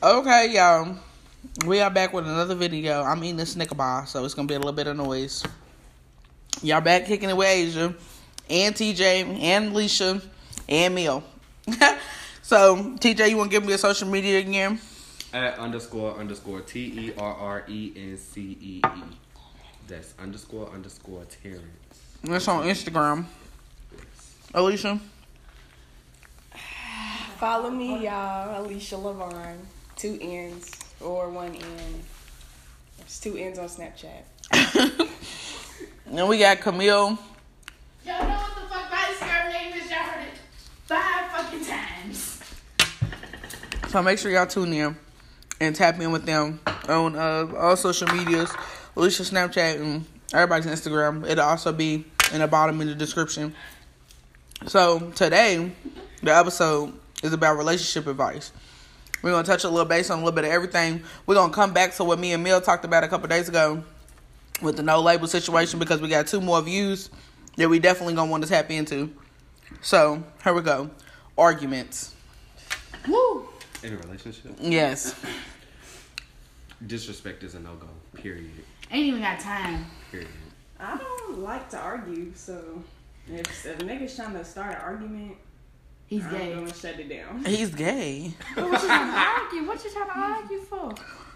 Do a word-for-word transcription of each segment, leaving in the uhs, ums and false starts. Okay, y'all. We are back with another video. I'm eating a Snicker bar, so it's going to be a little bit of noise. Y'all back kicking it with Asia, and T J, and Alicia, and Mio. So, T J, you want to give me your social media again? At underscore underscore T E R R E N C E E. That's underscore underscore Terrence. That's on Instagram. Alicia? Follow me, y'all. Alicia LaVarne. Two N's or one N. There's two N's on Snapchat. Then we got Camille. Y'all know what the fuck my Instagram name is. Y'all heard it five fucking times. So make sure y'all tune in and tap in with them on uh, all social medias. Alicia Snapchat and everybody's Instagram. It'll also be in the bottom in the description. So today, the episode is about relationship advice. We're going to touch a little base on a little bit of everything. We're going to come back to what me and Mil talked about a couple days ago with the no label situation, because we got two more views that we definitely going to want to tap into. So, here we go. Arguments. Woo! In a relationship? Yes. Disrespect is a no-go. Period. Ain't even got time. Period. I don't like to argue, so if, if a nigga's trying to start an argument... He's I'm gay. I'm gonna shut it down. He's gay. But what you trying to argue? What you trying to argue for?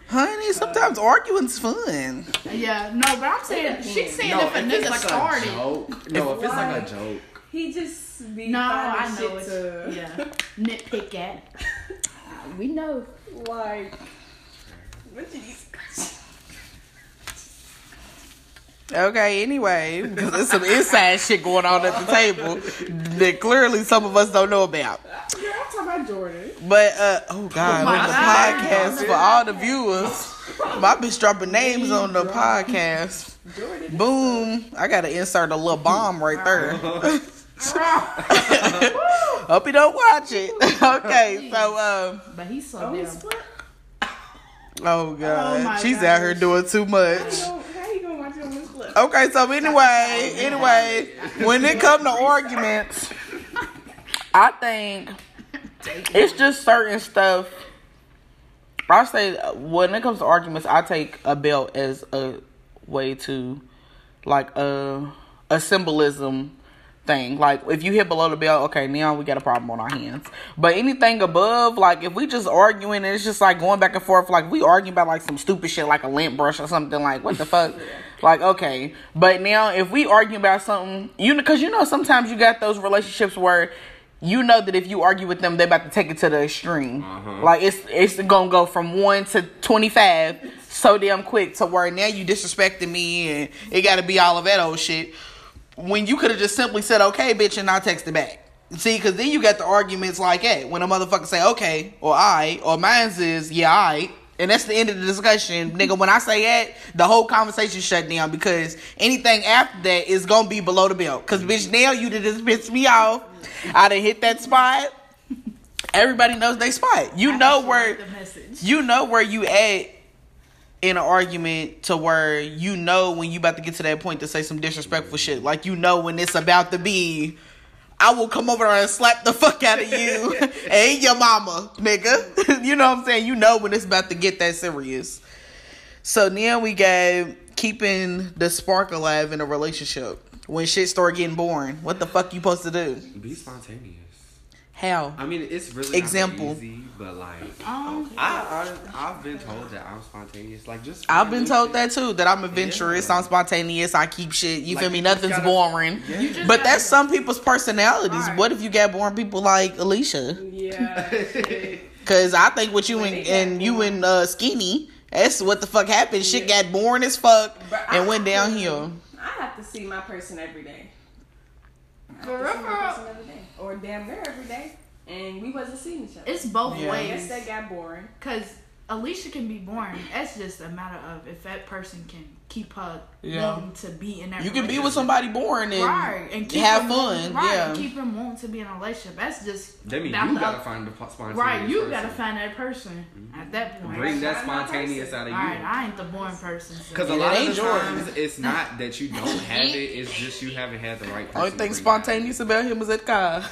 Honey, sometimes uh, arguing's fun. Yeah, no, but I'm saying she's saying no, if a nigga like started. A joke. No, if, if it's like, like a joke. He just be no, I know shit to yeah. nitpick at it. We know. Like what did you Okay, anyway, because there's some inside shit going on at the table that clearly some of us don't know about. Yeah, I'm talking about Jordan. But, uh, oh God, on the podcast, for all the viewers, my bitch dropping names on the podcast. Jordan. Boom. I got to insert a little bomb right there. Hope you don't watch it. Okay, so, um. But he's so damn. Oh, God. She's out here doing too much. Okay, so anyway, anyway, when it comes to arguments, I think it's just certain stuff. I say when it comes to arguments, I take a belt as a way to, like, a, a symbolism thing. Like, if you hit below the belt, okay, now we got a problem on our hands. But anything above, like, if we just arguing and it's just, like, going back and forth, like, we arguing about, like, some stupid shit, like a lint brush or something, like, what the fuck? Like, okay, but now if we argue about something, you know, because you know sometimes you got those relationships where you know that if you argue with them, they're about to take it to the extreme. Uh-huh. Like, it's it's going to go from one to twenty-five so damn quick to where now you disrespecting me and it got to be all of that old shit. When you could have just simply said, okay, bitch, and I'll text it back. See, because then you got the arguments like, hey, when a motherfucker say, okay, or I, or mine's is, yeah, I. And that's the end of the discussion. Nigga, when I say that, the whole conversation shut down, because anything after that is going to be below the belt. Because, bitch, now you done just pissed me off. I done hit that spot. Everybody knows they spot. You I know where you know where you at in an argument to where you know when you about to get to that point to say some disrespectful shit. Like, you know when it's about to be, I will come over and slap the fuck out of you and your mama, nigga. You know what I'm saying? You know when it's about to get that serious. So now we got keeping the spark alive in a relationship. When shit start getting boring, what the fuck you supposed to do? Be spontaneous. How? I mean, it's really Example. Not easy, but like, oh, I, I, I've been told that I'm spontaneous. Like, just I've been told that too, that I'm adventurous, yeah. I'm spontaneous, I keep shit. You like, feel me? You Nothing's gotta, boring. Yeah. But that's some people's personalities. Right. What if you got boring people like Alicia? Yeah. Because I think with you and, and you and uh, Skinny, that's what the fuck happened. Shit yeah. got boring as fuck but and I went downhill. I have to see my person every day. For real, for real. Or damn near every day. And we wasn't seeing each other. It's both yeah. ways. I guess that got boring. Because Alicia can be boring. That's just a matter of if that person can keep her yeah. wanting to be in that you relationship. You can be with somebody boring and, right. and keep have fun. Right. Yeah. And keep them wanting to be in a relationship. That's just... That means you got to find the spontaneous Right. You got to find that person mm-hmm. at that point. Bring that spontaneous out of you. All right. I ain't the boring person. Because so. a lot of times it's not that you don't have it. It's just you haven't had the right person. Only thing spontaneous about him is that car.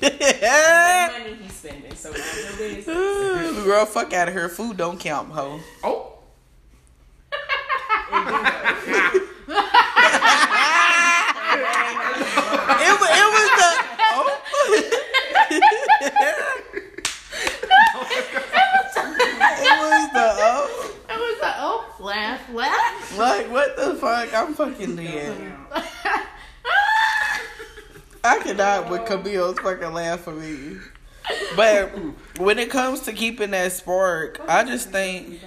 Money, he's spending, so mind your business. Girl, fuck out of here. Food don't count, ho. Oh. It do, it, was, it was the oh. It was the oh. It was the oh laugh laugh. Like what the fuck? I'm fucking dead. I cannot with Camille's fucking laugh for me. But when it comes to keeping that spark, I just think,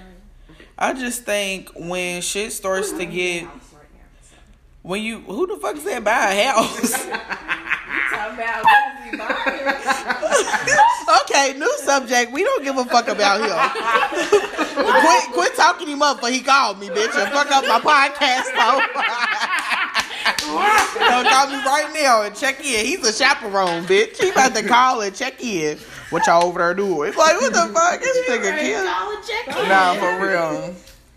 I just think when shit starts to get. When you, who the fuck said buy a house? You talking about what is he buying? Okay, new subject. We don't give a fuck about him. quit, quit talking him up, but he called me, bitch, and fuck up my podcast. Don't call me right now and check in. He's a chaperone, bitch. He about to call and check in. What y'all over there doing? It's like, what the fuck? This nigga kid. Nah, for real.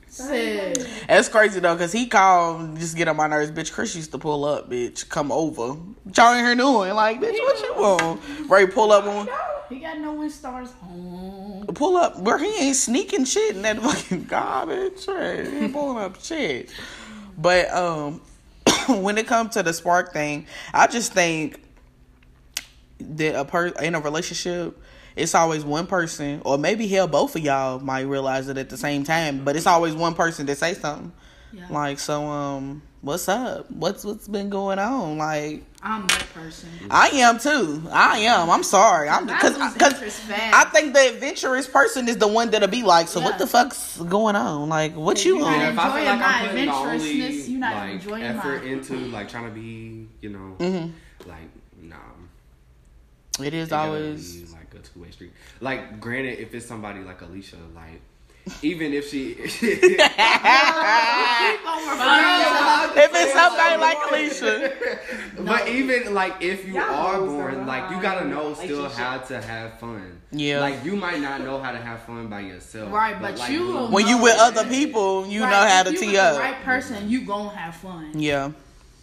Sick. That's crazy though, cause he called and just get on my nerves, bitch. Chris used to pull up, bitch. Come over, y'all ain't here doing, like, bitch. What you want? Right, pull up on. He got no one stars home. Pull up, where he ain't sneaking shit in that fucking garbage. Right? He ain't pulling up shit. But um, when it comes to the spark thing, I just think that a person in a relationship. It's always one person, or maybe hell, both of y'all might realize it at the same time. But it's always one person that say something, yeah. Like, so, um, what's up? What's what's been going on? Like, I'm that person. I am too. I am. I'm sorry. I'm because I think the adventurous person is the one that'll be like, so yeah. What the fuck's going on? Like, what you on? Yeah, if I feel like I'm putting all the like, like effort my... into like trying to be, you know, mm-hmm. like nah. It is it always like a two way street. Like, granted, if it's somebody like Alicia, like even if she, if it's somebody like Alicia, but even like if you are born, like you gotta know still how to have fun. Yeah, like you might not know how to have fun by yourself, right? But, but like, you, when you with other people, you right, know how to tee up. The right person, you gonna have fun. Yeah.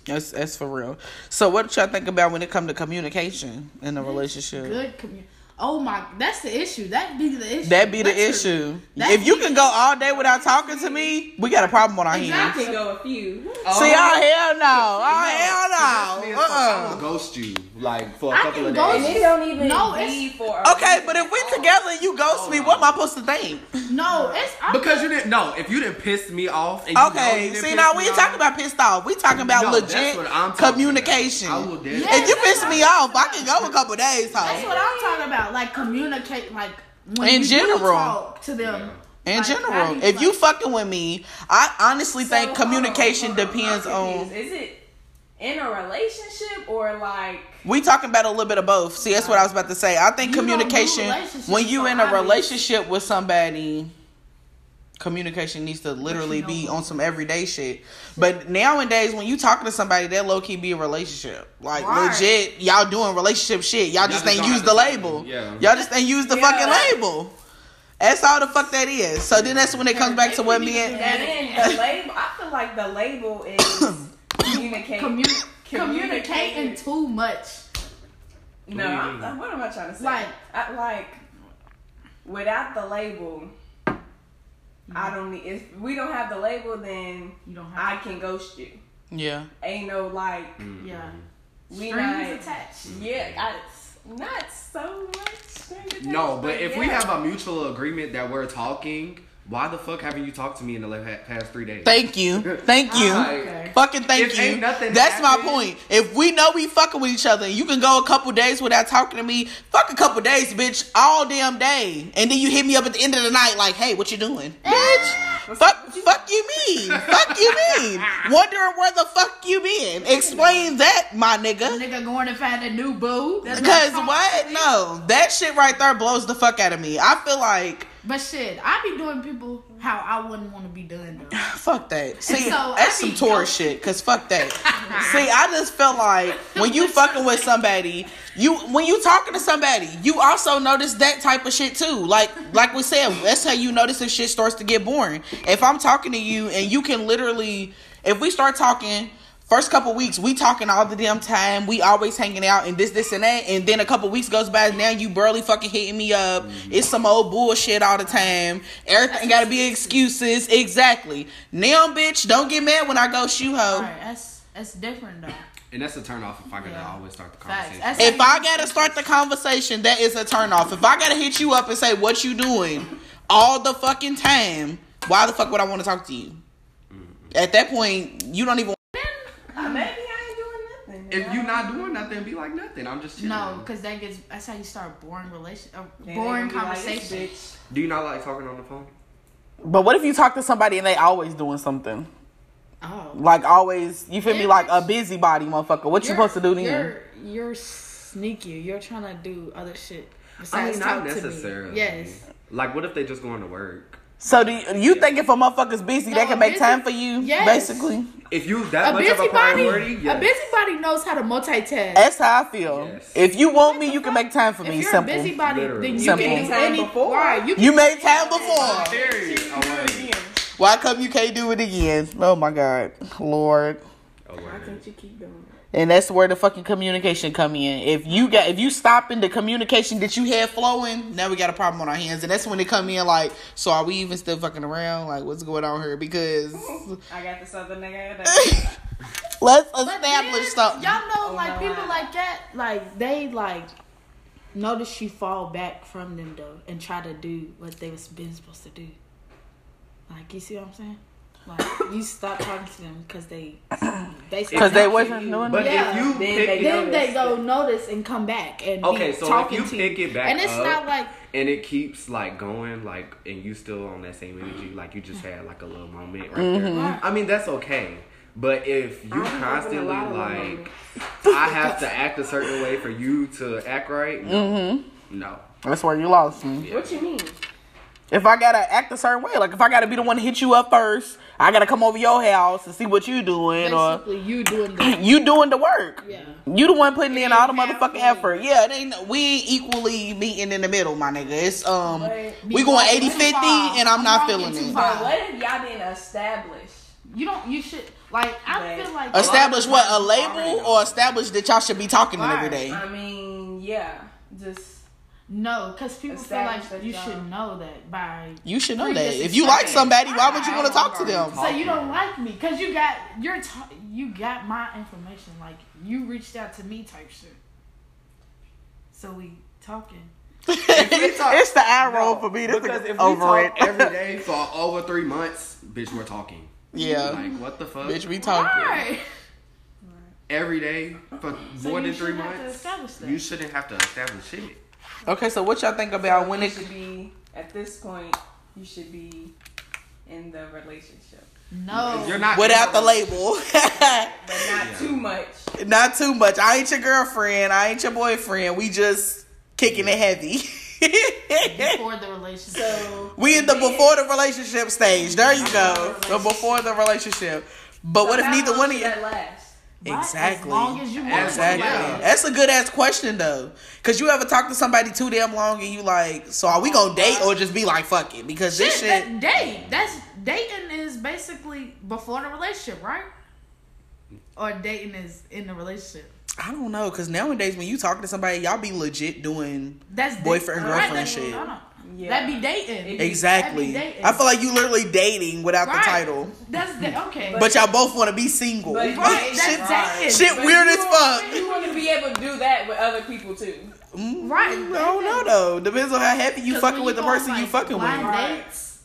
That's, that's for real. So what y'all think about when it comes to communication in a relationship? Good communication. Oh my, that's the issue. That be the issue. That be the that's issue. A, if you can go all day without talking to me, we got a problem on our hands. I can go a few. Oh. See, oh hell no, oh hell no. Uh-uh. I will ghost you like for a I couple of days. They don't even no, be for. Okay, but if we're together and you ghost oh, me, what am I supposed to think? No, it's I'm because you didn't. No, if you didn't piss me off. And you okay, see now we ain't talking about pissed off. We talking about no, legit talking communication. About. I will yes, if you piss me off, I can go a couple days. Home. That's what I'm talking about. Like communicate, like when in you general talk to them. Yeah. In like, general, you if like, you fucking with me, I honestly so think communication hold on, hold on, depends on. Is, is it in a relationship or like we talking about a little bit of both? See, that's what I was about to say. I think you communication when you in a relationship with somebody. Communication needs to literally be on some everyday shit. But nowadays, when you talking to somebody, that low-key be a relationship. Like, right. Legit, y'all doing relationship shit. Y'all, y'all just ain't use the label. Yeah. Y'all just ain't use the yeah. fucking label. That's all the fuck that is. So then that's when it comes back to what me and... And then the label, I feel like the label is communicate, Commun- communicating too much. No, I'm, I'm, what am I trying to say? Like, I, like without the label... I don't need if we don't have the label then you don't have I can ghost you. Yeah. Ain't no like mm-hmm. yeah. We not attached. Yeah, I, not so much strings attached. No, but if yeah. we have a mutual agreement that we're talking, why the fuck haven't you talked to me in the past three days? Thank you. Thank you. Like, okay. Fucking thank if you. Ain't nothing that's happened. My point. If we know we fucking with each other, you can go a couple days without talking to me. Fuck a couple days, bitch. All damn day. And then you hit me up at the end of the night like, hey, what you doing? Bitch. What's fuck what you fuck you mean? Fuck you mean? Wondering where the fuck you been. Explain that, my nigga. The nigga going to find a new boo. Because what? No. That shit right there blows the fuck out of me. I feel like... But shit, I be doing people how I wouldn't want to be done though. Fuck that. See, so that's some tourist shit, cause fuck that. See, I just feel like when you fucking with somebody, you when you talking to somebody, you also notice that type of shit too. Like like we said, that's how you notice if shit starts to get boring. If I'm talking to you and you can literally, if we start talking First couple weeks, we talking all the damn time. We always hanging out and this, this, and that. And then a couple weeks goes by. Now you barely fucking hitting me up. Mm-hmm. It's some old bullshit all the time. Everything got to be excuses. Exactly. Now, bitch, don't get mad when I go shoe ho. Right, that's, that's different, though. And that's a turn-off if I gotta yeah. always start the conversation. Facts. If I gotta start the conversation, that is a turn-off. If I gotta hit you up and say, what you doing all the fucking time, why the fuck would I want to talk to you? Mm-hmm. At that point, you don't even... If you're not doing nothing, be like nothing. I'm just chilling. No, because that gets that's how you start boring relation, uh, boring conversation. Like, do you not like talking on the phone? But what if you talk to somebody and they always doing something? Oh, like always. You feel yeah, me? Like a busybody, motherfucker. What you supposed to do then? You're, you're sneaky. You're trying to do other shit. I mean, not necessarily. Yes. Like, what if they just going to work? So do you, you yeah. think if a motherfucker's busy, no, they can make busy, time for you? Yes. Basically, if you that a much of a priority, yes. a busybody knows how to multitask. That's how I feel. Yes. If you want me, you can make time for if me. You're simple. If you're a busybody, literally, then you simple. Can do any. Before. Right, you, can you made time before. Right. Why come you can't do it again? Oh my God, Lord. Oh, why can't you keep doing it? And that's where the fucking communication come in. If you got, if you stopping the communication that you had flowing, now we got a problem on our hands. And that's when they come in like, so are we even still fucking around? Like, what's going on here? Because I got this other nigga. Let's establish then, something. Y'all know, oh, like no, people I... like that, like they like notice you fall back from them though, and try to do what they was been supposed to do. Like, you see what I'm saying? Like, you stop talking to them because they they because they wasn't you. Doing but yeah. if you then, pick they, it then they go notice and come back and okay, be so talking if you to pick you. It back and it's up, not like and it keeps like going like and you still on that same energy like you just had like a little moment right mm-hmm. there. I mean that's okay, but if you I'm constantly like I have to act a certain way for you to act right, no, mm-hmm. no. that's where you lost me. Yeah. What you mean? If I gotta act a certain way, like if I gotta be the one to hit you up first, I gotta come over your house and see what you doing, basically, or you doing the you doing the work. Yeah, you the one putting it in all the motherfucking me. Effort. Yeah, it ain't, we ain't equally meeting in the middle, my nigga. It's um, but we going eighty fifty, and I'm not feeling it. But what if y'all didn't establish? You don't. You should like. I but feel like establish what a label or establish that y'all should be talking right. every day. I mean, yeah, just. No, because people feel like you job. Should know that by... You should know that. If you like somebody, why would you want to talk to them? So you don't like me because you got you're ta- you got my information. Like, you reached out to me type shit. So we talking. If we talk, it's the eye roll no, for me. That's because if we talk every day for over three months, bitch, we're talking. Yeah. Like, what the fuck? Bitch, we talking. Why? Every day for so more than three months, you shouldn't have to establish it. Okay, so what y'all think about so when it should be at this point? You should be in the relationship. No, you're not without the label, but not yeah. too much. Not too much. I ain't your girlfriend. I ain't your boyfriend. We just kicking it heavy. Before the relationship, so, we in the then, before the relationship stage. There you go. The before the relationship. But so what if neither one of you? Exactly. As long as you want exactly. Somebody. That's a good ass question though, cause you ever talk to somebody too damn long and you like, so are we gonna date or just be like fuck it? Because shit, this shit that date. That's dating is basically before the relationship, right? Or dating is in the relationship. I don't know, cause nowadays when you talk to somebody, y'all be legit doing that's boyfriend and girlfriend right, shit. Yeah. That'd be dating. Exactly. Be dating. I feel like you literally dating without right. the title. That's the, okay. But, but y'all both want to be single. But, right. Shit, right. shit weird as fuck. You want to be able to do that with other people too. Mm, right. I don't know though. Depends on how happy you fucking with you the person like, you fucking with. Right. Cause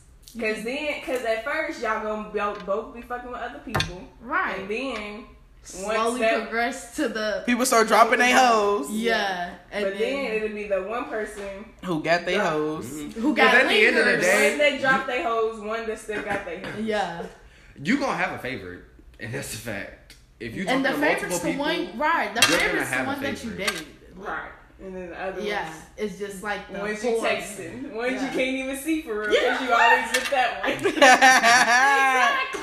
then, cause at first y'all gonna both be fucking with other people. Right. And then. Slowly step, progress to the people start dropping their hoes. Yeah, and but then, then it'll be the one person who got their hoes. Mm-hmm. Who got at lingers. The end of the day, when they drop their hoes, one that still got their hoes. Yeah, you gonna have a favorite, and that's a fact. If you and the favorite's the one, right? The favorite's the one that you date, right? And then the other yeah, ones. It's just like the ones you texting, ones yeah. you can't even see for real because yeah. you always with that one. Exactly.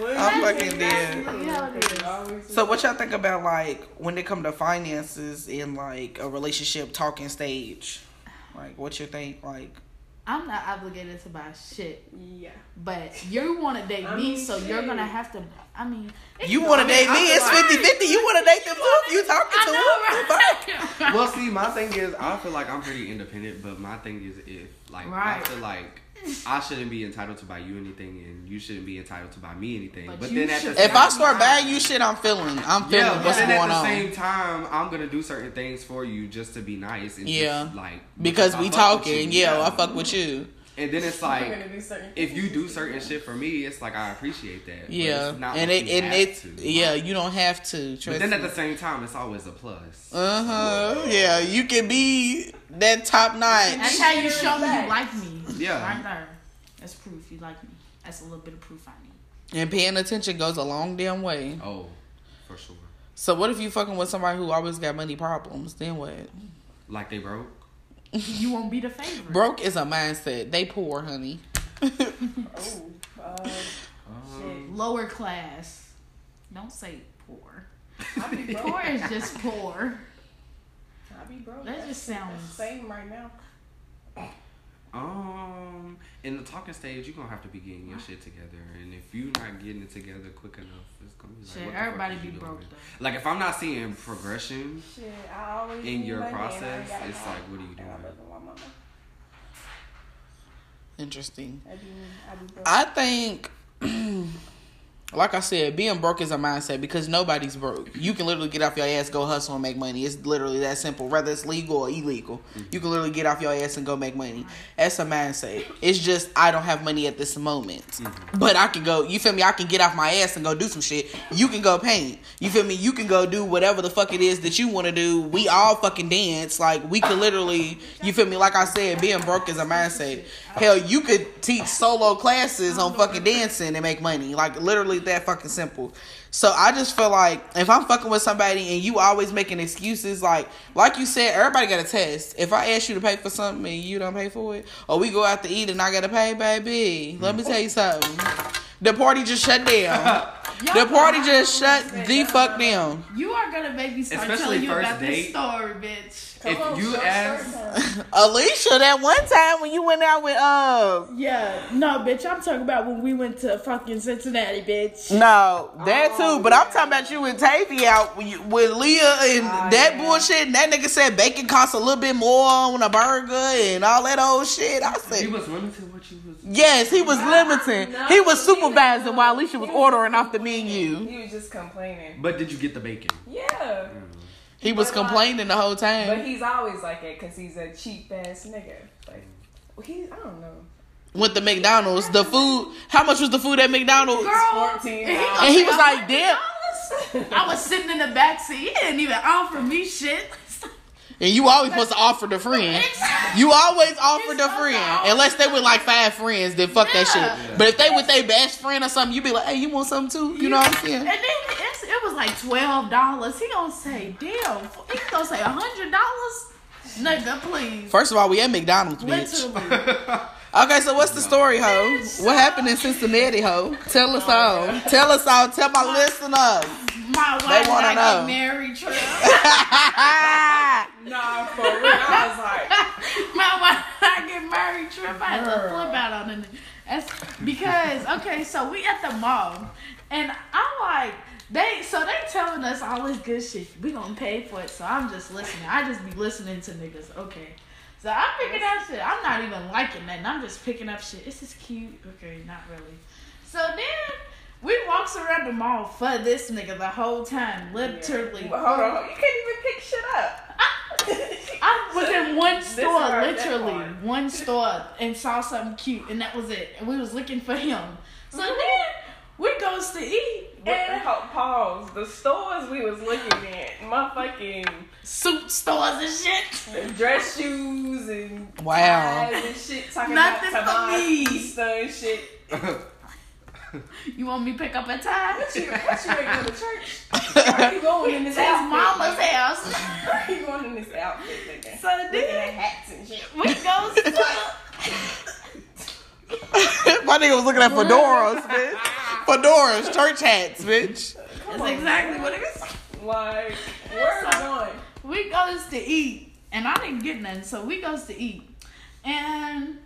When I'm fucking dead. So what y'all think about like when it come to finances in like a relationship talking stage? Like, what you think? Like, I'm not obligated to buy shit. Yeah. But you want to date I me, mean, so shit. You're going to have to, I mean. You want to date me? It's fifty fifty. You want to date them too? You talking to them? Right? Well, see, my thing is, I feel like I'm pretty independent, but my thing is if, like, right. I feel like I shouldn't be entitled to buy you anything, and you shouldn't be entitled to buy me anything. But, but then at the same time, if I start buying you shit, I'm feeling. I'm feeling yeah, what's going on. At the on. same time, I'm gonna do certain things for you just to be nice. And yeah, just, like because, because we talking. You, yeah, you know? I fuck with you. And then it's like if you do certain shit for me, it's like I appreciate that. Yeah, it's not and like it you and have it's to. yeah, you don't have to. But then at the same time, it's always a plus. Uh huh. Yeah, you can be that top notch. That's how you show me you like me. Yeah, right there. That's proof you like me. That's a little bit of proof I need. And paying attention goes a long damn way. Oh, for sure. So what if you fucking with somebody who always got money problems? Then what? Like they broke? You won't be the favorite. Broke is a mindset. They poor, honey. oh, uh, shit. Lower class. Don't say poor. I be broke. Poor is just poor. I be broke. That, that just sounds the same right now. Um, in the talking stage, you're gonna have to be getting your shit together, and if you're not getting it together quick enough, it's gonna be like, shit, what the everybody fuck be broke doing? Though. Like if I'm not seeing progression shit, I always in your process, it's home. Like, what are you doing? Interesting. I, be, I, be broke. I think, like I said, being broke is a mindset because nobody's broke. You can literally get off your ass, go hustle, and make money. It's literally that simple. Whether it's legal or illegal, mm-hmm. you can literally get off your ass and go make money. That's a mindset. It's just I don't have money at this moment, mm-hmm. but I can go. You feel me? I can get off my ass and go do some shit. You can go paint. You feel me? You can go do whatever the fuck it is that you want to do. We all fucking dance. Like we could literally. You feel me? Like I said, being broke is a mindset. Hell, you could teach solo classes on fucking dancing and make money. Like literally. That fucking simple. So I just feel like if I'm fucking with somebody and you always making excuses, like like you said, everybody got a test. If I ask you to pay for something and you don't pay for it, or we go out to eat and I gotta pay, baby, let me tell you something, the party just shut down. The party just shut the fuck down. You are gonna make me start especially telling you about date. This story, bitch. Come if on, you ask Alicia that one time when you went out with uh yeah no bitch I'm talking about when we went to fucking Cincinnati, bitch. No, that oh, too, but yeah. I'm talking about you and Tavy out with, with Leah and oh, that yeah. bullshit. And that nigga said bacon costs a little bit more on a burger and all that old shit. I said he was limiting what you was. Yes, he was limiting. No, he was supervising he while Alicia was, was ordering off the menu. He was just complaining. But did you get the bacon? Yeah. Mm. He was but complaining like, the whole time. But he's always like it because he's a cheap ass nigga. Like, he, I don't know. With the McDonald's, the food, how much was the food at McDonald's? Girl, fourteen dollars. And he was like, damn. I was sitting in the back seat. He didn't even offer me shit. And you always supposed to offer the friend. You always offer the friend. Unless they with like five friends, then fuck yeah. that shit. Yeah. But if they with their best friend or something, you be like, hey, you want something too? You yeah. know what I'm saying? And then it's, it was like twelve dollars. He gonna say, damn. He gonna say one hundred dollars? Nigga, please. First of all, we at McDonald's, bitch. Okay, so what's the story, ho? What happened in Cincinnati, ho? Tell us all. Tell us all. Tell my listeners. My wife and I get married, trip. Nah, for real. I was like, my wife and I get married, trip. I had to flip out on it. That's because, okay, so we at the mall. And I'm like, they, so they telling us all this good shit. We gonna pay for it. So I'm just listening. I just be listening to niggas. Okay. So I'm picking up shit. I'm not even liking that. I'm just picking up shit. This is cute. Okay, not really. So then... we walks around the mall for this nigga the whole time, literally. Yeah. Well, hold on, you can't even pick shit up. I, I was in one store, literally, one store, and saw something cute, and that was it. And we was looking for him. So mm-hmm. then we goes to eat. And pause. The stores we was looking at, my fucking suit stores and shit, dress shoes and wow, ties and shit. Talking nothing about for me. And shit. You want me to pick up a tie? What you, what you ain't going to church? Why are you going in this outfit? Mama's house. Why are you going in this outfit, nigga? So then, looking at hats and shit. We goes to... my nigga was looking at fedoras, bitch. Fedoras, church hats, bitch. Come That's on, exactly man. What it is. Like, where so, are we going? We goes to eat, and I didn't get nothing, so we goes to eat. And...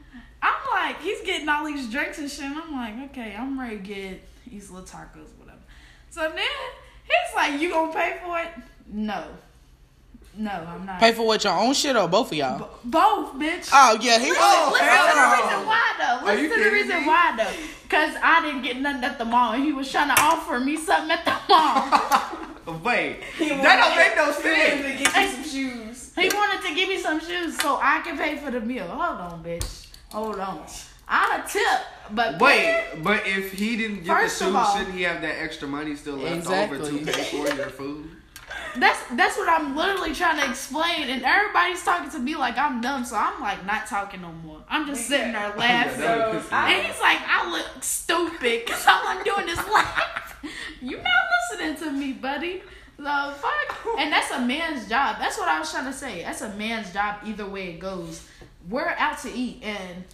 getting all these drinks and shit. And I'm like, okay, I'm ready to get these little tacos, whatever. So then he's like, you gonna pay for it? No. No, I'm not. Pay for what, your own shit or both of y'all? B- both, bitch. Oh, yeah. He, listen oh, listen hell to the no. reason why, though. Listen to the reason me? why, though. Because I didn't get nothing at the mall, and he was trying to offer me something at the mall. Wait. He that don't make no sense. He wanted to give me some shoes. He wanted to give me some shoes so I could pay for the meal. Hold on, bitch. Hold on. I'd have tip, but wait, man, but if he didn't get the shoes, all, shouldn't he have that extra money still left exactly. over to pay for your food? That's that's what I'm literally trying to explain, and everybody's talking to me like I'm dumb, so I'm like not talking no more. I'm just sitting there laughing, so, and he's like, I look stupid because all I'm doing is laugh. You're not listening to me, buddy. The fuck, and that's a man's job. That's what I was trying to say. That's a man's job. Either way it goes, we're out to eat, and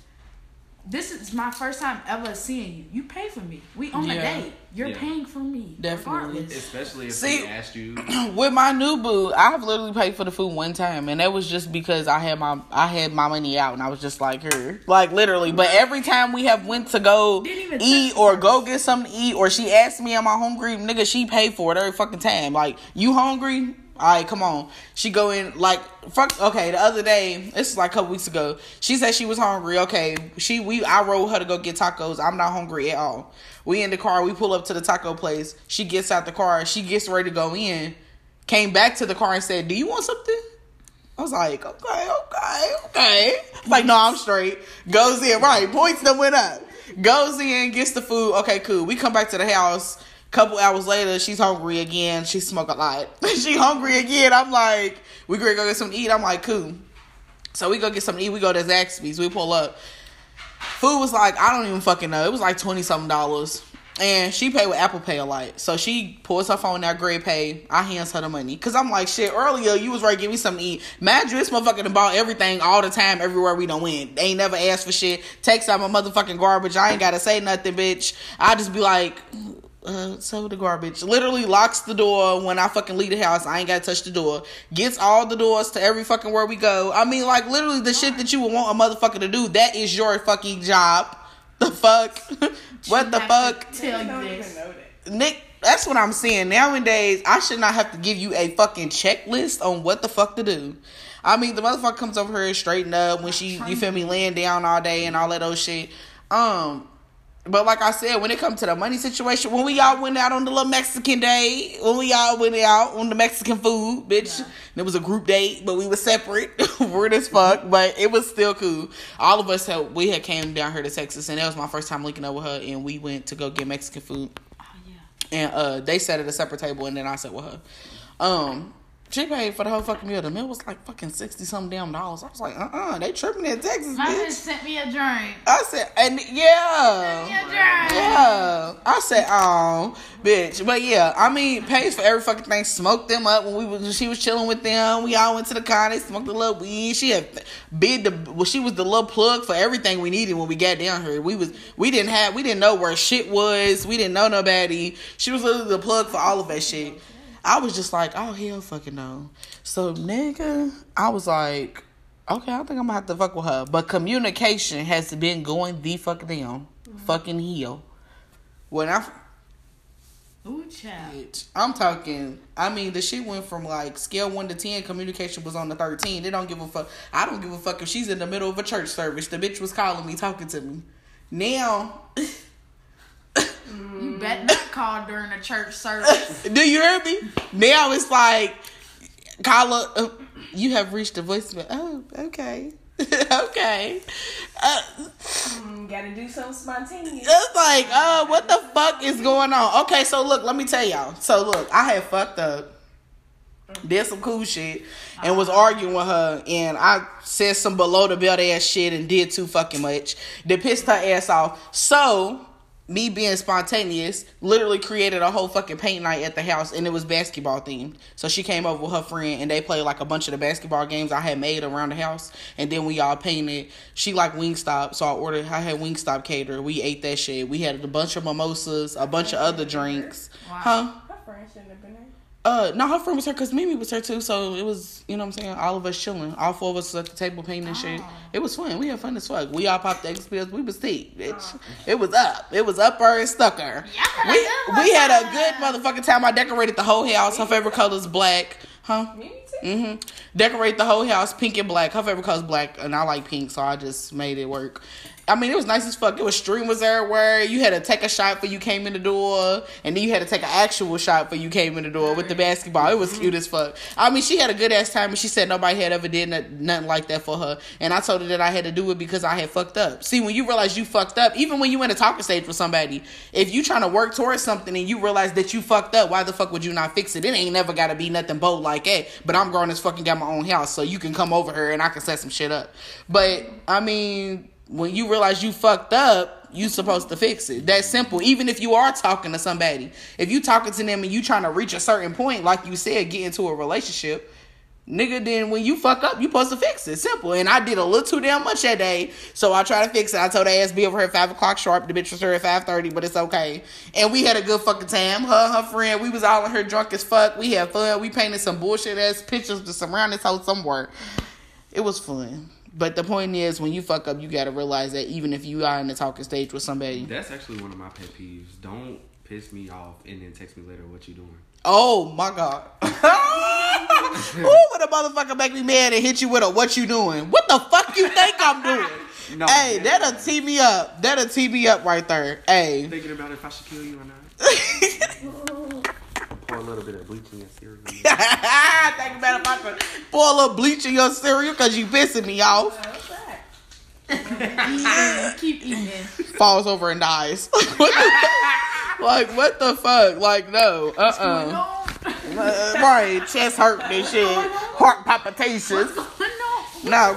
this is my first time ever seeing you. You pay for me. We on a yeah. date. You're yeah. paying for me. Definitely. Regardless. Especially if they asked you. With my new boo, I've literally paid for the food one time, and that was just because I had my I had my money out, and I was just like her. Like, literally. But every time we have went to go eat or go get something to eat, or she asked me, am I hungry? Nigga, she paid for it every fucking time. Like, you hungry? All right, come on. She go in, like, fuck, okay, the other day, this is like a couple weeks ago, she said she was hungry, okay, she, we, I rode her to go get tacos, I'm not hungry at all, we in the car, we pull up to the taco place, she gets out the car, she gets ready to go in, came back to the car and said, do you want something? I was like, okay, okay, okay, like, no, I'm straight, goes in, right, points that went up, goes in, gets the food, okay, cool, we come back to the house. Couple hours later, she's hungry again. She smoke a lot. She hungry again. I'm like, we gonna go get something to eat. I'm like, cool. So we go get something to eat. We go to Zaxby's. We pull up. Food was like, I don't even fucking know. It was like twenty something dollars. And she paid with Apple Pay a lot. So she pulls her phone out, grade pay. I hands her the money. Because I'm like, shit, earlier you was right, give me something to eat. Mind you, this motherfucker done bought everything all the time, everywhere we done went. They ain't never asked for shit. Takes out my motherfucking garbage. I ain't got to say nothing, bitch. I just be like... Uh, so the garbage literally locks the door when I fucking leave the house. I ain't gotta touch the door. Gets all the doors to every fucking where we go. I mean, like, literally the shit that you would want a motherfucker to do. That is your fucking job. The fuck? What the fuck? Tell you this. Nick, that's what I'm saying. Nowadays, I should not have to give you a fucking checklist on what the fuck to do. I mean, the motherfucker comes over here straighten up when she, you feel me, laying down all day and all that old shit. Um... But like I said, when it comes to the money situation, when we all went out on the little Mexican day, when we all went out on the Mexican food, bitch, yeah. It was a group date, but we were separate. Weird as fuck, but it was still cool. All of us, had, we had came down here to Texas, and that was my first time linking up with her, and we went to go get Mexican food. Oh, yeah. And uh, they sat at a separate table, and then I sat with her. Um... She paid for the whole fucking meal. The meal was like fucking sixty-something damn dollars. I was like, uh-uh, they tripping in Texas, bitch. My bitch sent me a drink. I said, and yeah. Sent me a drink. Yeah. I said, oh, bitch. But yeah, I mean, pays for every fucking thing. Smoked them up when we was, she was chilling with them. We all went to the car. They smoked a little weed. She had bid the, well, she was the little plug for everything we needed when we got down here. We was, we didn't have, we didn't know where shit was. We didn't know nobody. She was literally the plug for all of that shit. I was just like, oh, hell fucking no. So, nigga, I was like, okay, I think I'm going to have to fuck with her. But communication has been going the fuck down. Mm-hmm. Fucking heel. When I... Ooh, child. Bitch, I'm talking... I mean, the shit went from, like, scale one to ten. Communication was on the thirteen. They don't give a fuck. I don't give a fuck if she's in the middle of a church service. The bitch was calling me, talking to me. Now... You better not call during a church service. Do you hear me? Now it's like, call up. Uh, you have reached the voicemail. Oh, okay. Okay. Uh, mm, gotta do something spontaneous. It's like, oh, uh, what the fuck is going on? Okay, so look, let me tell y'all. So look, I had fucked up. Did some cool shit and was arguing with her, and I said some below the belt ass shit and did too fucking much. That pissed her ass off. So... me being spontaneous literally created a whole fucking paint night at the house, and it was basketball themed. So she came over with her friend, and they played like a bunch of the basketball games I had made around the house, and then we all painted. She liked Wingstop, so I ordered, I had Wingstop catered. We ate that shit. We had a bunch of mimosas, a bunch of other drinks. Wow. Huh? Her friend shouldn't have been there. Uh, no, her friend was her because Mimi was her too. So it was, you know what I'm saying, all of us chilling. All four of us at the table painting and shit. It was fun. We had fun as fuck. We all popped the X pills. We was deep, bitch. It was up. It was up her and stuck her. Yeah, we we had a good motherfucking time. I decorated the whole house. Her favorite color is black. Huh? Me too. Mm-hmm. Decorate the whole house pink and black. Her favorite color is black, and I like pink, so I just made it work. I mean, it was nice as fuck. It was streamers everywhere. You had to take a shot before you came in the door, and then you had to take an actual shot before you came in the door with the basketball. It was cute as fuck. I mean, she had a good ass time, and she said nobody had ever did nothing like that for her. And I told her that I had to do it because I had fucked up. See, when you realize you fucked up, even when you in a talking stage with somebody, if you trying to work towards something and you realize that you fucked up, why the fuck would you not fix it? It ain't never gotta be nothing bold like that. But I'm grown as fucking got my own house, so you can come over here and I can set some shit up. But I mean, when you realize you fucked up, you supposed to fix it. That's simple. Even if you are talking to somebody, if you talking to them and you trying to reach a certain point, like you said, get into a relationship, nigga, then when you fuck up, you supposed to fix it. Simple. And I did a little too damn much that day, so I tried to fix it. I told the ass be over here at five o'clock sharp. The bitch was here at five thirty, but it's okay. And we had a good fucking time. Her and her friend, we was all in here drunk as fuck. We had fun. We painted some bullshit ass pictures to surround this whole somewhere. It was fun. But the point is, when you fuck up, you gotta realize that even if you are in the talking stage with somebody. That's actually one of my pet peeves. Don't piss me off and then text me later what you doing. Oh, my God. Ooh, would a motherfucker make me mad and hit you with a what you doing? What the fuck you think I'm doing? No, hey, man. That'll tee me up. That'll tee me up right there. Hey. Thinking about if I should kill you or not. Pour a little bit of bleach in your cereal. Think about if I could pour a little bleach in your cereal because you pissing me off. Yeah, keep eating. Falls over and dies. Like, what the fuck? Like, no. Uh-uh. uh, right. Chest hurt and shit. Heart palpitations. No.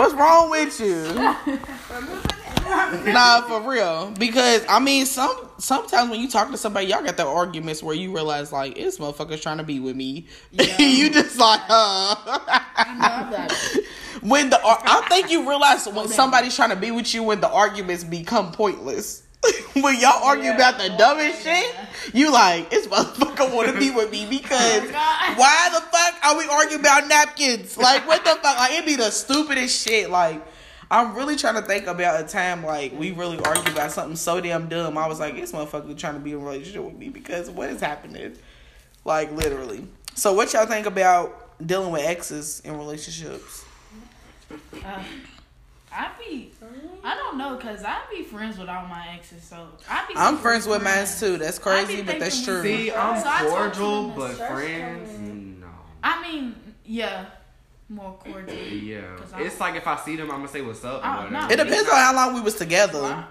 What's wrong with you? Nah, for real. Because, I mean, some sometimes when you talk to somebody, y'all got the arguments where you realize, like, this motherfucker's trying to be with me. Yeah. You just like, huh? I love that. When the, I think you realize when somebody's trying to be with you when the arguments become pointless. When y'all argue yeah. about the dumbest yeah. shit, you like, this motherfucker want to be with me because oh why the fuck are we arguing about napkins? Like, what the fuck? Like, it be the stupidest shit. Like, I'm really trying to think about a time, like, we really argued about something so damn dumb. I was like, this motherfucker trying to be in a relationship with me because what is happening? Like, literally. So what y'all think about dealing with exes in relationships? Uh, I be, I don't know, because I be friends with all my exes, so I be I'm friends with mine, too. That's crazy, but that's true. See, I'm so cordial, but friends, no. I mean, yeah. More cordial. Yeah. It's like if I see them, I'm going to say what's up. Oh, no, it depends on how long we was together. Wow.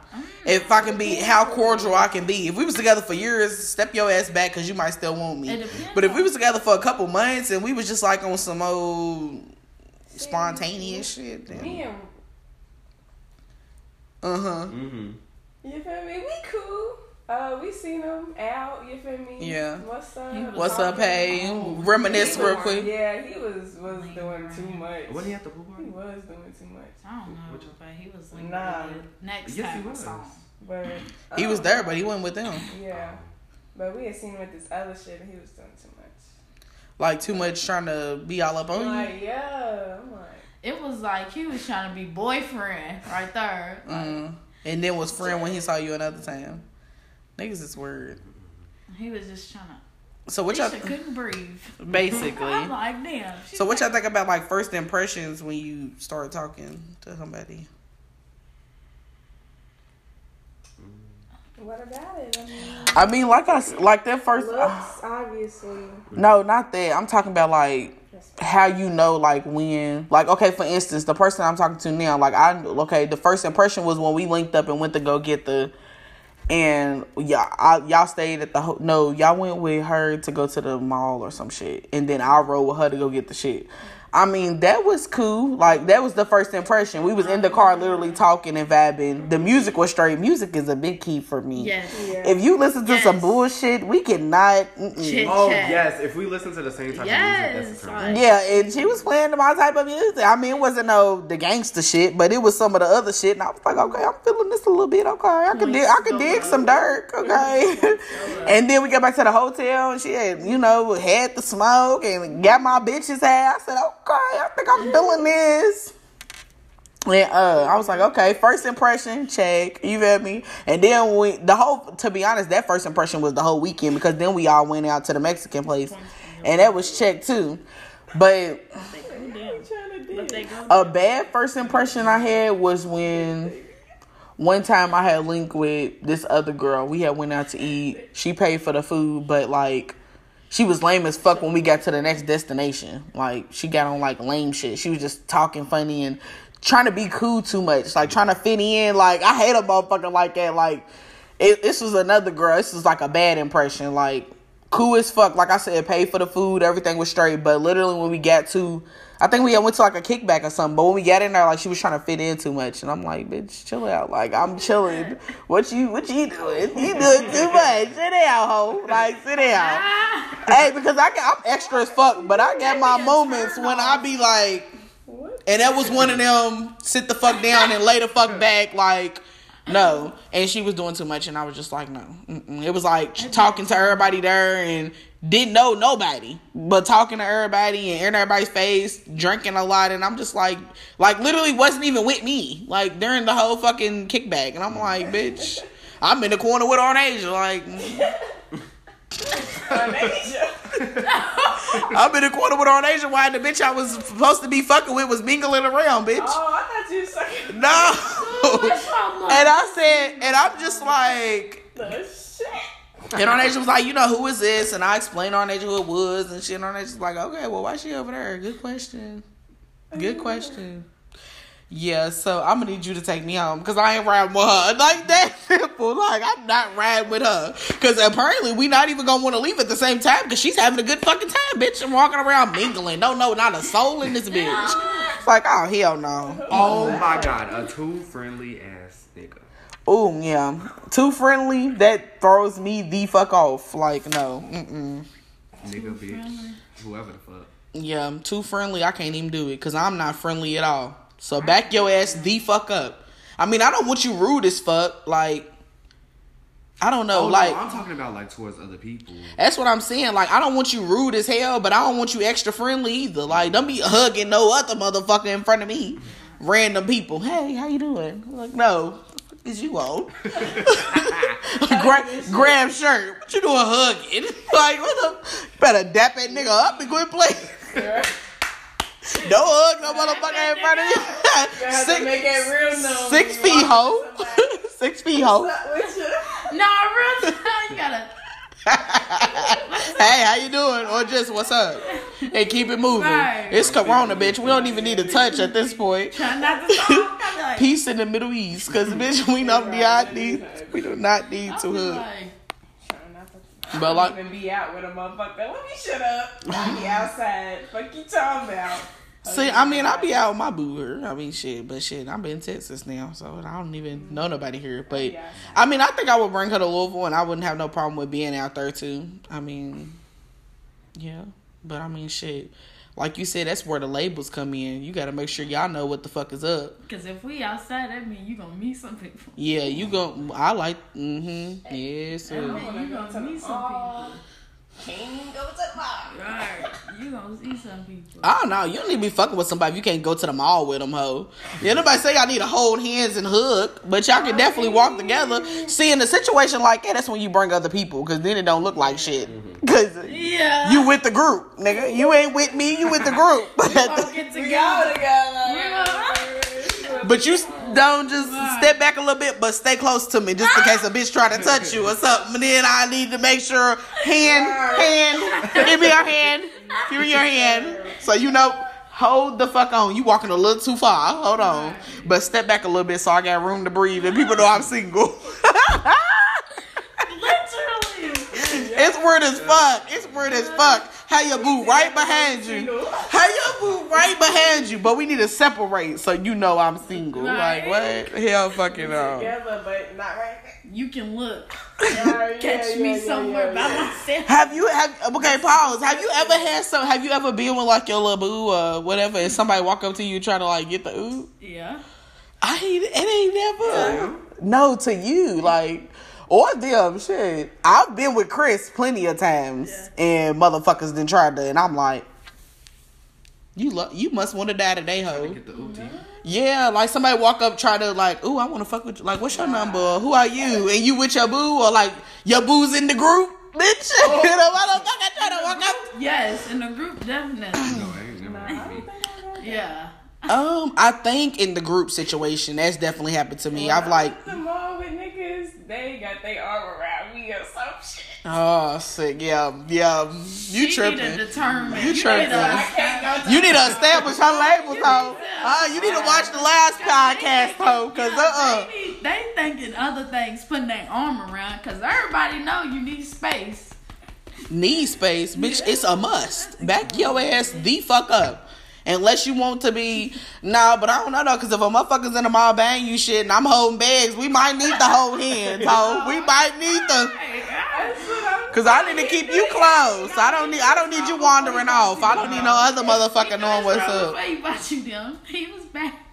If I can be, how cordial I can be. If we was together for years, step your ass back because you might still want me. But if we was together for a couple months and we was just like on some old spontaneous yeah. shit. Then... Damn. Uh-huh. Mm-hmm. You feel me? We cool. Uh, we seen him out, you feel me? Yeah. What's up? What's up, hey? Oh. Reminisce real quick. Yeah, he was, was doing too much. What, he at the pool party? He was doing too much. I don't know, but he was like, nah. Next yes, time. He was. But, um, he was there, but he wasn't with them. Yeah. But we had seen him with this other shit, and he was doing too much. Like, too much trying to be all up on like, you? Like, yeah. I'm like... It was like he was trying to be boyfriend right there. Like, mm. And then was friend when he saw you another time. Niggas is weird. He was just trying to. So what y'all th- couldn't breathe. Basically. I'm like, damn. So what y'all think about like first impressions when you start talking to somebody? What about it? I mean, I mean like I like that first. Looks, obviously. No, not that. I'm talking about like how you know like when like okay for instance the person I'm talking to now like I okay the first impression was when we linked up and went to go get the. And y'all, I, y'all stayed at the ho- no, y'all went with her to go to the mall or some shit, and then I rode with her to go get the shit. I mean, that was cool. Like, that was the first impression. We was in the car literally talking and vibing. The music was straight. Music is a big key for me. Yes. yes. If you listen to yes. some bullshit, we cannot... Mm-mm. Oh, yes. If we listen to the same type yes. of music, that's right. Yeah, and she was playing my type of music. I mean, it wasn't no the gangster shit, but it was some of the other shit. And I was like, okay, I'm feeling this a little bit. Okay, I can, dig, I can dig some dirt. Okay. And then we got back to the hotel, and she had, you know, had the smoke and got my bitch's ass. I said, okay. Okay, I think I'm feeling this. And uh, I was like, okay, first impression, check. You feel me? And then we, the whole, to be honest, that first impression was the whole weekend, because then we all went out to the Mexican place, and that was check too. But a bad first impression I had was when one time I had linked with this other girl. We had went out to eat. She paid for the food, but like, she was lame as fuck when we got to the next destination. Like, she got on, like, lame shit. She was just talking funny and trying to be cool too much. Like, trying to fit in. Like, I hate a motherfucker like that. Like, it, this was another girl. This was, like, a bad impression. Like, cool as fuck. Like I said, paid for the food. Everything was straight. But literally when we got to, I think we went to, like, a kickback or something. But when we got in there, like, she was trying to fit in too much. And I'm like, bitch, chill out. Like, I'm chilling. What you what you doing? You doing too much. Sit down, hoe. Like, sit down. Hey, because I got, I'm extra as fuck, but I got my moments when I be like, and that was one of them, sit the fuck down and lay the fuck back, like, no. And she was doing too much, and I was just like, no. Mm-mm. It was like talking to everybody there and didn't know nobody, but talking to everybody and in everybody's face, drinking a lot, and I'm just like, like, literally wasn't even with me, like, during the whole fucking kickback. And I'm like, bitch, I'm in the corner with Aunt Asia, like... I'm in the corner with Aunt Asia while the bitch I was supposed to be fucking with was mingling around, bitch. Oh, I thought you were sucking. No. And I said, and I'm just like, the shit. And Aunt Asia was like, you know, who is this? And I explained Aunt Asia who it was and shit. And Aunt Asia's like, okay, well, why is she over there? Good question. Good question. Yeah, so I'm gonna need you to take me home, because I ain't riding with her. Like, that simple. Like, I'm not riding with her, because apparently we not even gonna want to leave at the same time, because she's having a good fucking time, bitch. I'm walking around mingling. No, no, not a soul in this bitch. It's like, oh, hell no. Oh my God, a too friendly ass nigga. Oh yeah, too friendly. That throws me the fuck off. Like, no. Mm-mm. Nigga, bitch, whoever the fuck. Yeah, I'm too friendly. I can't even do it, because I'm not friendly at all. So back your ass the fuck up. I mean, I don't want you rude as fuck. Like, I don't know. Oh, like, no, I'm talking about like towards other people. That's what I'm saying. Like, I don't want you rude as hell, but I don't want you extra friendly either. Like, don't be hugging no other motherfucker in front of me. Random people. Hey, how you doing? I'm like, no. What is you on? Gra- grab shirt. What you doing hugging? Like, what the? Better dap that nigga up and quit playing. No hug, no motherfucker in front of you. Six, make it real known. Six feet hoe. Six feet hoe. No, real you gotta. Hey, how you doing? Or just what's up? And keep it moving. Right. It's Corona, bitch. We don't even need a touch at this point. Try not to talk. Like, peace in the Middle East, because bitch, we don't right. need. We do not need to hug. Like, but like, even be out with a motherfucker. Let me shut up. I be outside. Fuck you talking about. See, I mean, I be out with my boo here. I mean, shit, but shit, I'm in Texas now, so I don't even know nobody here. But I mean, I think I would bring her to Louisville, and I wouldn't have no problem with being out there too. I mean, yeah, but I mean, shit. Like you said, that's where the labels come in. You got to make sure y'all know what the fuck is up. Because if we outside, that means you going to meet some people. Yeah, you going to... I like... Mm-hmm. Yes, sir. You going to meet some people. Can't even go to the mall. Right. You going to see some people. I don't know. You don't need to be fucking with somebody if you can't go to the mall with them, hoe. Yeah, nobody say y'all need to hold hands and hug, but y'all can definitely walk together. See, in a situation like that, that's when you bring other people, because then it don't look like shit. Because yeah. you with the group, nigga. You ain't with me, you with the group. But get together. Yeah. But you don't just step back a little bit, but stay close to me just in case a bitch try to touch you or something. And then I need to make sure, hand, hand, give me your hand, give me your hand. So, you know, hold the fuck on. You walking a little too far. Hold on. But step back a little bit so I got room to breathe and people know I'm single. It's weird as fuck. It's weird as fuck. Have your boo right behind you. Have your boo right behind you. But we need to separate so you know I'm single. Right. Like, what? Hell fucking on. Together, but not right now. You can look. Yeah, Catch yeah, me yeah, somewhere yeah, by yeah. myself. Have you have okay? Pause. Have you ever had some? Have you ever been with like your little boo or whatever? And somebody walk up to you trying to like get the ooh? Yeah. I ain't. It ain't never. Yeah. No, to you like. Or them, shit. I've been with Chris plenty of times, yeah. and motherfuckers done tried to, and I'm like, you lo- you must want to die today, hoe. Yeah, like somebody walk up, try to like, ooh, I want to fuck with you. Like, what's your nah. number? Who are you? And you with your boo, or like your boo's in the group, bitch. Oh. You know, why the fuck I try to walk up? Yes, in the group, definitely. No, I ain't never nah. me. Yeah. Um, I think in the group situation, that's definitely happened to me. Yeah, I've like the mall with niggas, they got their arm around me or some shit. Oh, sick! Yeah, yeah. You she tripping? Need to determine. You, you tripping? Need a, you need to establish her labels, ho. Uh, you need to watch the last podcast, ho, cause uh, uh-uh. they, they thinking other things, putting their arm around, cause everybody know you need space. Need space, bitch. It's a must. Back your ass the fuck up. Unless you want to be, nah, but I don't know though, because if a motherfucker's in the mall bang you shit and I'm holding bags, we might need to hold hands, ho. We might need to, because I need to keep you close. I don't need, I don't need you wandering off. I don't need no other motherfucker knowing what's up. He bought you them. He was back.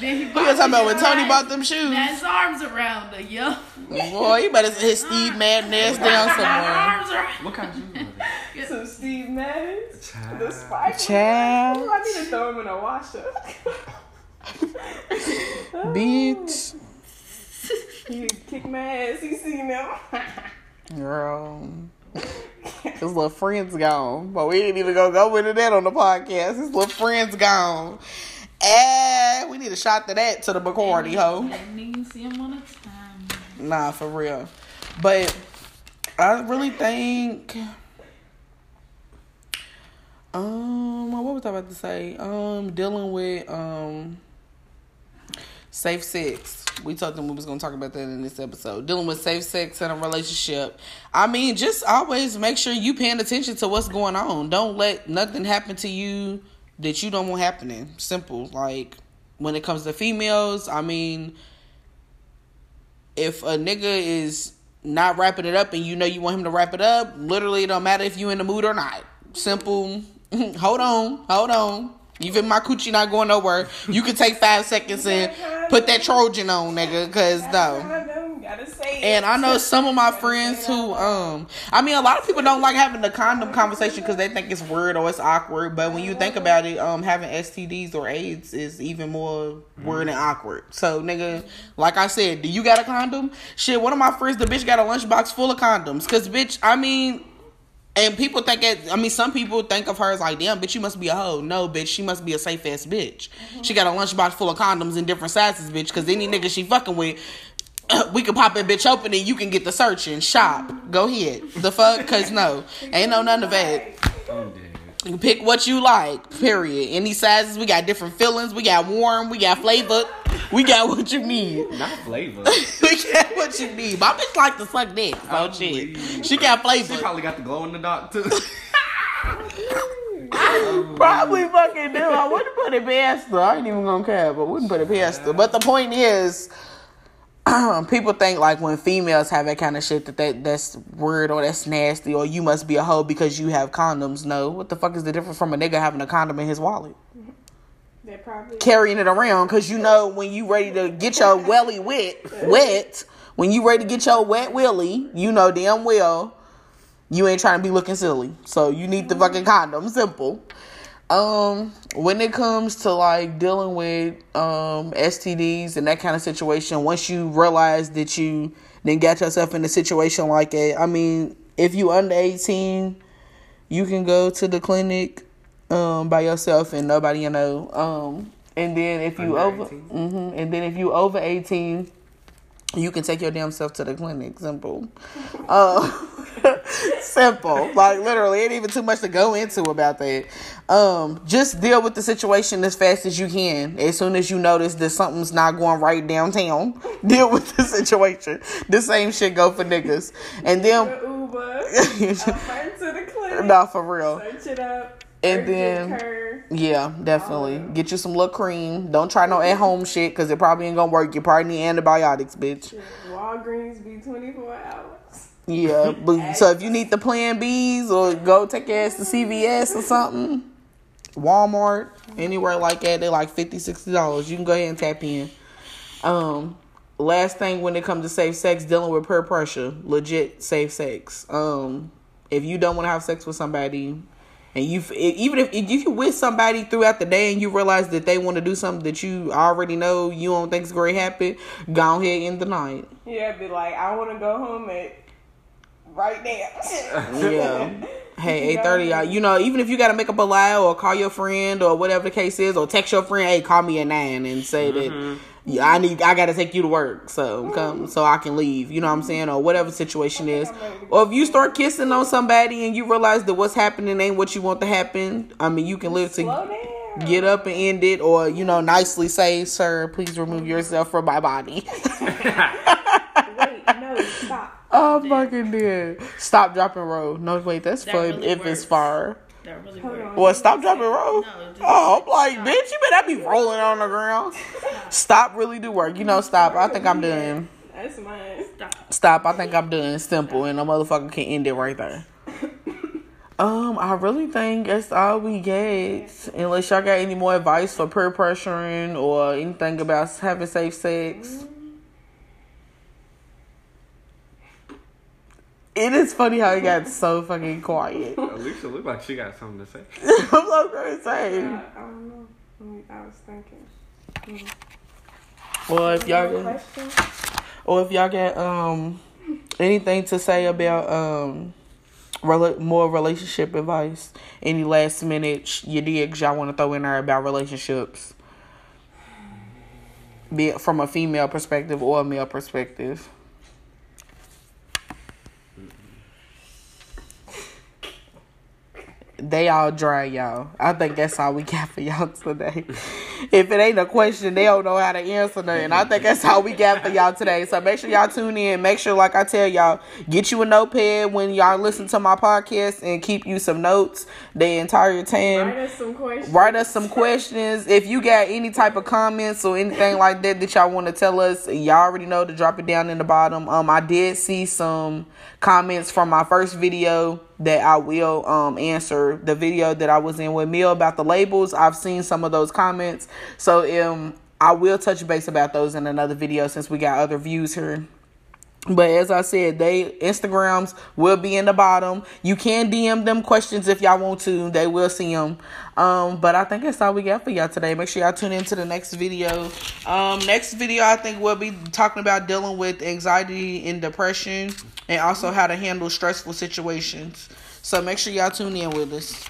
Then he bought you talking about when Tony bought them shoes. His arms around her, yo. Boy, he better sit his Steve Madden ass down somewhere. What kind of shoes? Some Steve Madden, the spike. Child. Ooh, I need to throw him in a washer. Bitch. You kick my ass. You see now. Girl. His little friend's gone. But we didn't even go go into that on the podcast. His little friend's gone. And we need a shot to that to the Bacardi, ho. See him one time. Nah, for real. But I really think. Um, what was I about to say? Um, dealing with um safe sex. We told them we was gonna talk about that in this episode. Dealing with safe sex in a relationship. I mean, just always make sure you paying attention to what's going on. Don't let nothing happen to you that you don't want happening. Simple. Like when it comes to females, I mean, if a nigga is not wrapping it up and you know you want him to wrap it up, literally it don't matter if you in the mood or not. Simple. Hold on, hold on. Even my coochie not going nowhere. You can take five seconds and put that Trojan on, nigga, cause no. And I know some of my friends who, um, I mean, a lot of people don't like having the condom conversation cause they think it's weird or it's awkward. But when you think about it, um, having S T Ds or AIDS is even more weird and awkward. So, nigga, like I said, do you got a condom? Shit, one of my friends, the bitch got a lunchbox full of condoms, cause bitch, I mean. And people think it, I mean, some people think of her as like, damn, bitch, you must be a hoe. No, bitch, she must be a safe-ass bitch. Mm-hmm. She got a lunchbox full of condoms in different sizes, bitch, because any nigga she fucking with, we can pop that bitch open and you can get the search and shop. Go ahead. The fuck? Because no. Ain't no none of that. You pick what you like, period. Any sizes, we got different fillings. We got warm. We got flavor. We got what you need. Not flavor. We got what you need. My bitch like to suck dick. Oh, shit. She got flavor. She probably got the glow in the dark, too. I probably fucking do. I wouldn't put it past her. I ain't even gonna care, but wouldn't put it past her. But the point is, people think, like, when females have that kind of shit, that, that that's weird or that's nasty or you must be a hoe because you have condoms. No. What the fuck is the difference from a nigga having a condom in his wallet? They're probably carrying it around because you know when you ready to get your welly wet, wet, when you ready to get your wet willy, you know damn well you ain't trying to be looking silly. So you need the fucking condom. Simple. Um, when it comes to like dealing with um S T Ds and that kind of situation, once you realize that you then got yourself in a situation like that, I mean, if you under eighteen, you can go to the clinic. Um, by yourself and nobody you know. Um, and then if you over, mm-hmm, and then if you over eighteen, you can take your damn self to the clinic. Simple, uh, simple. Like literally, it ain't even too much to go into about that. Um, just deal with the situation as fast as you can. As soon as you notice that something's not going right downtown, deal with the situation. The same shit go for niggas. And then Uber, Uber. I'm fine to the clinic. No, for real. Search it up. And then, yeah, definitely. Oh. Get you some little cream. Don't try no at-home shit because it probably ain't going to work. You probably need antibiotics, bitch. Walgreens be twenty-four hours. Yeah. But, so if you need the Plan Bs or go take your ass to C V S or something, Walmart, anywhere like that, they like fifty dollars, sixty dollars. You can go ahead and tap in. Um, last thing when it comes to safe sex, dealing with peer pressure. Legit safe sex. Um, if you don't want to have sex with somebody... And you, even if if you with somebody throughout the day and you realize that they want to do something that you already know you don't think is going to happen, go ahead in the night. Yeah, be like, I want to go home at right now. Yeah. Hey, eight thirty. I, you know, even if you got to make up a lie or call your friend or whatever the case is, or text your friend, hey, call me at nine and say mm-hmm. that yeah, I need, I got to take you to work, so mm-hmm. come, so I can leave. You know what I'm saying, or whatever situation is. Or if you start kissing on somebody and you realize that what's happening ain't what you want to happen, I mean, you can live to down. Get up and end it, or you know, nicely say, "Sir, please remove yourself from my body." Wait, no, stop. Oh, fucking dear. Stop, drop, and roll. No, wait, that's that fun really if works. It's far. That really works. Well, stop, drop, and roll? No, oh, I'm like, stop. Bitch, you better be rolling on the ground. Stop, stop really do work. You know, stop. I think I'm done. That's mine. Stop. Stop. I think I'm done. Simple. Stop. And a motherfucker can end it right there. um, I really think that's all we get. Unless y'all got any more advice for peer pressuring or anything about having safe sex. Mm-hmm. It is funny how it got so fucking quiet. Alicia looked like she got something to say. I'm so very excited. I, I don't know. I, mean, I was thinking. Mm. Well, if y'all got, or if y'all got um anything to say about um rela- more relationship advice, any last minute you digs y'all want to throw in there about relationships, be it from a female perspective or a male perspective. They all dry, y'all. I think that's all we got for y'all today. If it ain't a question, they don't know how to answer nothing. I think that's all we got for y'all today. So make sure y'all tune in. Make sure, like I tell y'all, get you a notepad when y'all listen to my podcast and keep you some notes the entire time. Write us some questions. Write us some questions. If you got any type of comments or anything like that that y'all want to tell us, y'all already know to drop it down in the bottom. Um, I did see some comments from my first video that I will um answer. The video that I was in with Mio about the labels, I've seen some of those comments. So um I will touch base about those in another video since we got other views here. But as I said, they Instagrams will be in the bottom. You can D M them questions if y'all want to. They will see them. Um, but I think that's all we got for y'all today. Make sure y'all tune into the next video. Um, next video, I think we'll be talking about dealing with anxiety and depression and also how to handle stressful situations. So make sure y'all tune in with us.